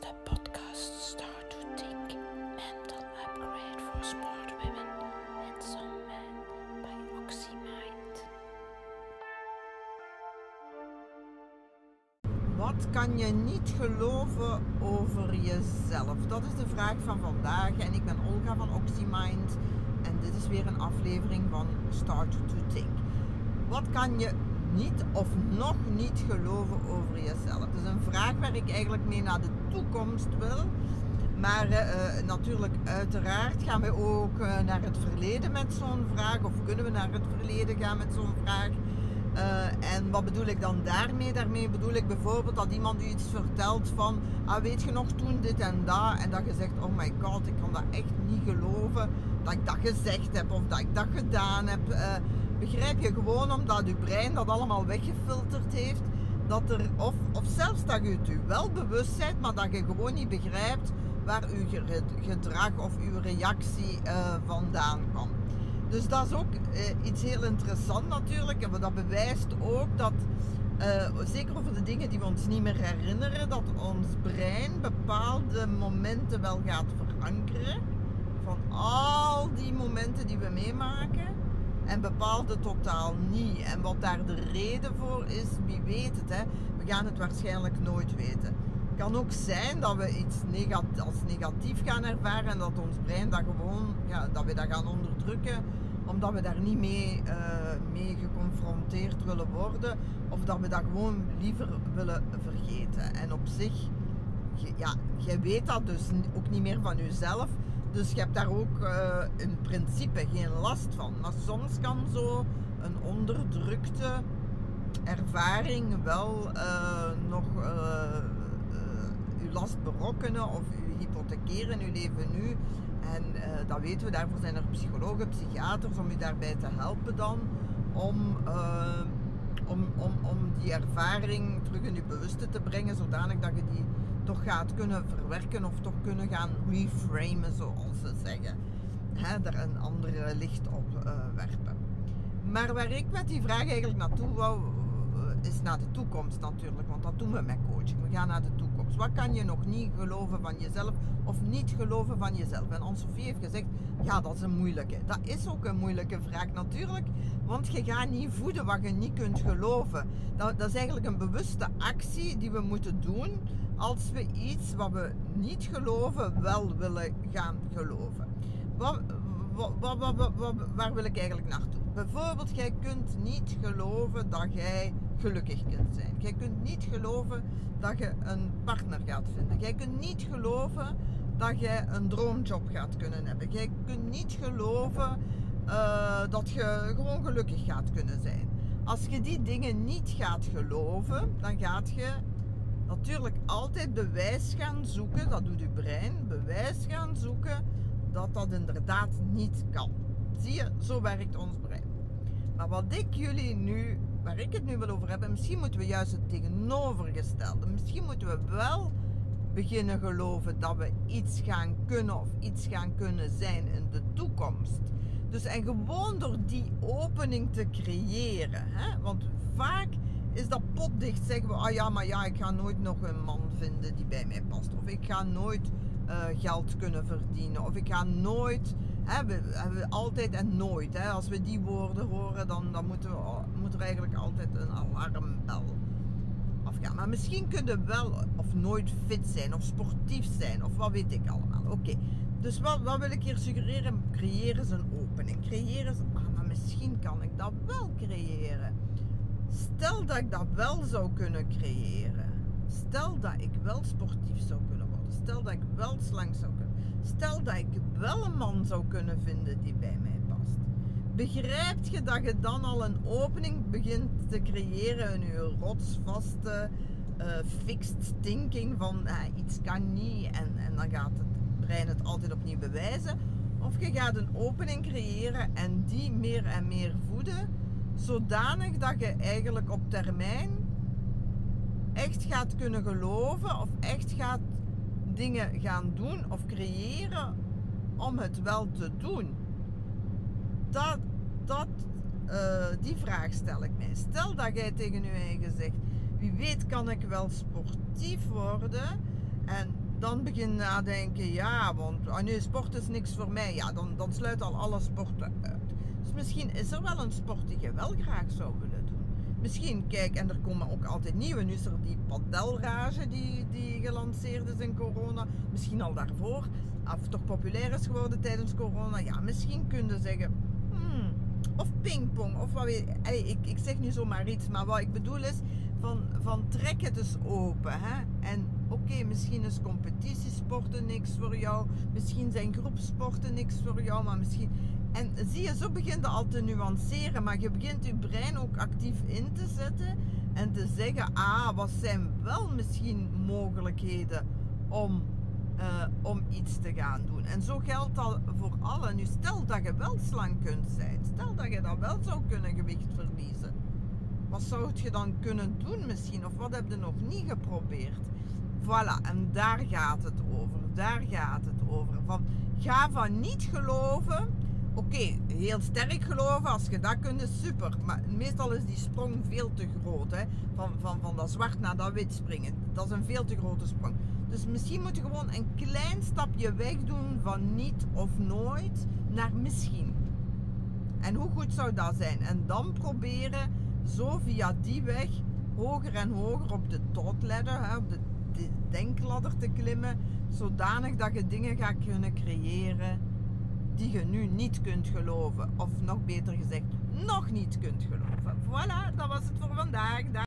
is de podcast Start to Think, Mental Upgrade for Smart Women and Some Men by Oxymind. Wat kan je niet geloven over jezelf? Dat is de vraag van vandaag en ik ben Olga van Oxymind en dit is weer een aflevering van Start to Think. Wat kan je niet of nog niet geloven over jezelf? Dat is een vraag waar ik eigenlijk mee naar de toekomst wil. Maar natuurlijk, uiteraard gaan we ook naar het verleden met zo'n vraag. Of kunnen we naar het verleden gaan met zo'n vraag? En wat bedoel ik dan daarmee? Daarmee bedoel ik bijvoorbeeld dat iemand u iets vertelt van... Ah, weet je nog toen dit en dat? En dat je zegt, oh my god, ik kan dat echt niet geloven dat ik dat gezegd heb of dat ik dat gedaan heb. Begrijp je, gewoon omdat uw brein dat allemaal weggefilterd heeft, dat er, of zelfs dat je het u wel bewust bent, maar dat je gewoon niet begrijpt waar uw gedrag of uw reactie vandaan kwam. Dus dat is ook iets heel interessants natuurlijk. En dat bewijst ook dat, zeker over de dingen die we ons niet meer herinneren, dat ons brein bepaalde momenten wel gaat verankeren. Van al die momenten die we meemaken. En bepaalde totaal niet. En wat daar de reden voor is, wie weet het. Hè? We gaan het waarschijnlijk nooit weten. Het kan ook zijn dat we iets negatief gaan ervaren en dat ons brein dat gewoon, ja, dat we dat gaan onderdrukken, omdat we daar niet mee geconfronteerd willen worden. Of dat we dat gewoon liever willen vergeten. En op zich, ja, jij weet dat dus ook niet meer van jezelf. Dus je hebt daar ook in principe geen last van. Maar soms kan zo een onderdrukte ervaring wel uw last berokkenen of u hypothekeren in uw leven nu. En dat weten we, daarvoor zijn er psychologen, psychiaters om u daarbij te helpen dan. Om die ervaring terug in je bewuste te brengen, zodanig dat je die toch gaat kunnen verwerken of toch kunnen gaan reframen, zoals ze zeggen. Hè, daar een andere licht op werpen. Maar waar ik met die vraag eigenlijk naartoe wou, is naar de toekomst natuurlijk, want dat doen we met coaching. We gaan naar de toekomst. Wat kan je nog niet geloven van jezelf of niet geloven van jezelf? En Anne-Sophie heeft gezegd, ja, dat is een moeilijke. Dat is ook een moeilijke vraag natuurlijk, want je gaat niet voeden wat je niet kunt geloven. Dat is eigenlijk een bewuste actie die we moeten doen als we iets wat we niet geloven wel willen gaan geloven. Waar wil ik eigenlijk naartoe? Bijvoorbeeld, jij kunt niet geloven dat jij gelukkig kunt zijn. Jij kunt niet geloven dat je een partner gaat vinden. Jij kunt niet geloven dat jij een droomjob gaat kunnen hebben. Jij kunt niet geloven dat je gewoon gelukkig gaat kunnen zijn. Als je die dingen niet gaat geloven, dan gaat je natuurlijk altijd bewijs gaan zoeken. Dat doet je brein. Bewijs gaan zoeken dat dat inderdaad niet kan. Zie je, zo werkt ons brein. Maar wat ik jullie nu... Waar ik het nu wil over hebben, misschien moeten we juist het tegenovergestelde. Misschien moeten we wel beginnen geloven dat we iets gaan kunnen of iets gaan kunnen zijn in de toekomst. Dus en gewoon door die opening te creëren. Hè? Want vaak is dat potdicht, zeggen we, ah ja, maar ja, ik ga nooit nog een man vinden die bij mij past. Of ik ga nooit geld kunnen verdienen. Of ik ga nooit... We altijd en nooit. Hè. Als we die woorden horen, dan moet er eigenlijk altijd een alarmbel afgaan. Maar misschien kunnen we wel of nooit fit zijn, of sportief zijn, of wat weet ik allemaal. Oké. Dus wat wil ik hier suggereren? Creëer eens een opening. Creëer eens, maar misschien kan ik dat wel creëren. Stel dat ik dat wel zou kunnen creëren. Stel dat ik wel sportief zou kunnen worden. Stel dat ik wel slank zou kunnen. Stel dat ik wel een man zou kunnen vinden die bij mij past. Begrijpt je dat je dan al een opening begint te creëren in je rotsvaste fixed thinking van iets kan niet en dan gaat het brein het altijd opnieuw bewijzen? Of je gaat een opening creëren en die meer en meer voeden, zodanig dat je eigenlijk op termijn echt gaat kunnen geloven of echt gaat dingen gaan doen of creëren om het wel te doen. Die vraag stel ik mij. Stel dat jij tegen je eigen zegt, wie weet kan ik wel sportief worden en dan begin nadenken, ja, want nee, sport is niks voor mij. Ja, dan sluit al alle sporten uit. Dus misschien is er wel een sport die je wel graag zou willen doen. Misschien, kijk, en er komen ook altijd nieuwe. Nu is er die padelrage die gelanceerd is in corona. Misschien al daarvoor. Of toch populair is geworden tijdens corona. Ja, misschien kun je zeggen, of pingpong, of wat weet ik zeg nu zomaar iets. Maar wat ik bedoel is, van trek het eens open. Hè? En oké, misschien is competitiesporten niks voor jou. Misschien zijn groepsporten niks voor jou. Maar misschien... En zie je, zo begint het al te nuanceren. Maar je begint je brein ook actief in te zetten. En te zeggen, wat zijn wel misschien mogelijkheden om iets te gaan doen. En zo geldt dat voor allen. Nu, stel dat je wel slank kunt zijn. Stel dat je dan wel zou kunnen gewicht verliezen. Wat zou je dan kunnen doen misschien? Of wat heb je nog niet geprobeerd? Voilà, en daar gaat het over. Daar gaat het over. Ga van niet geloven... Oké, heel sterk geloven, als je dat kunt, is super. Maar meestal is die sprong veel te groot. Hè? Van dat zwart naar dat wit springen. Dat is een veel te grote sprong. Dus misschien moet je gewoon een klein stapje wegdoen van niet of nooit naar misschien. En hoe goed zou dat zijn? En dan proberen zo via die weg hoger en hoger op de thought ladder, hè, op de denkladder te klimmen. Zodanig dat je dingen gaat kunnen creëren die je nu niet kunt geloven. Of nog beter gezegd, nog niet kunt geloven. Voilà, dat was het voor vandaag.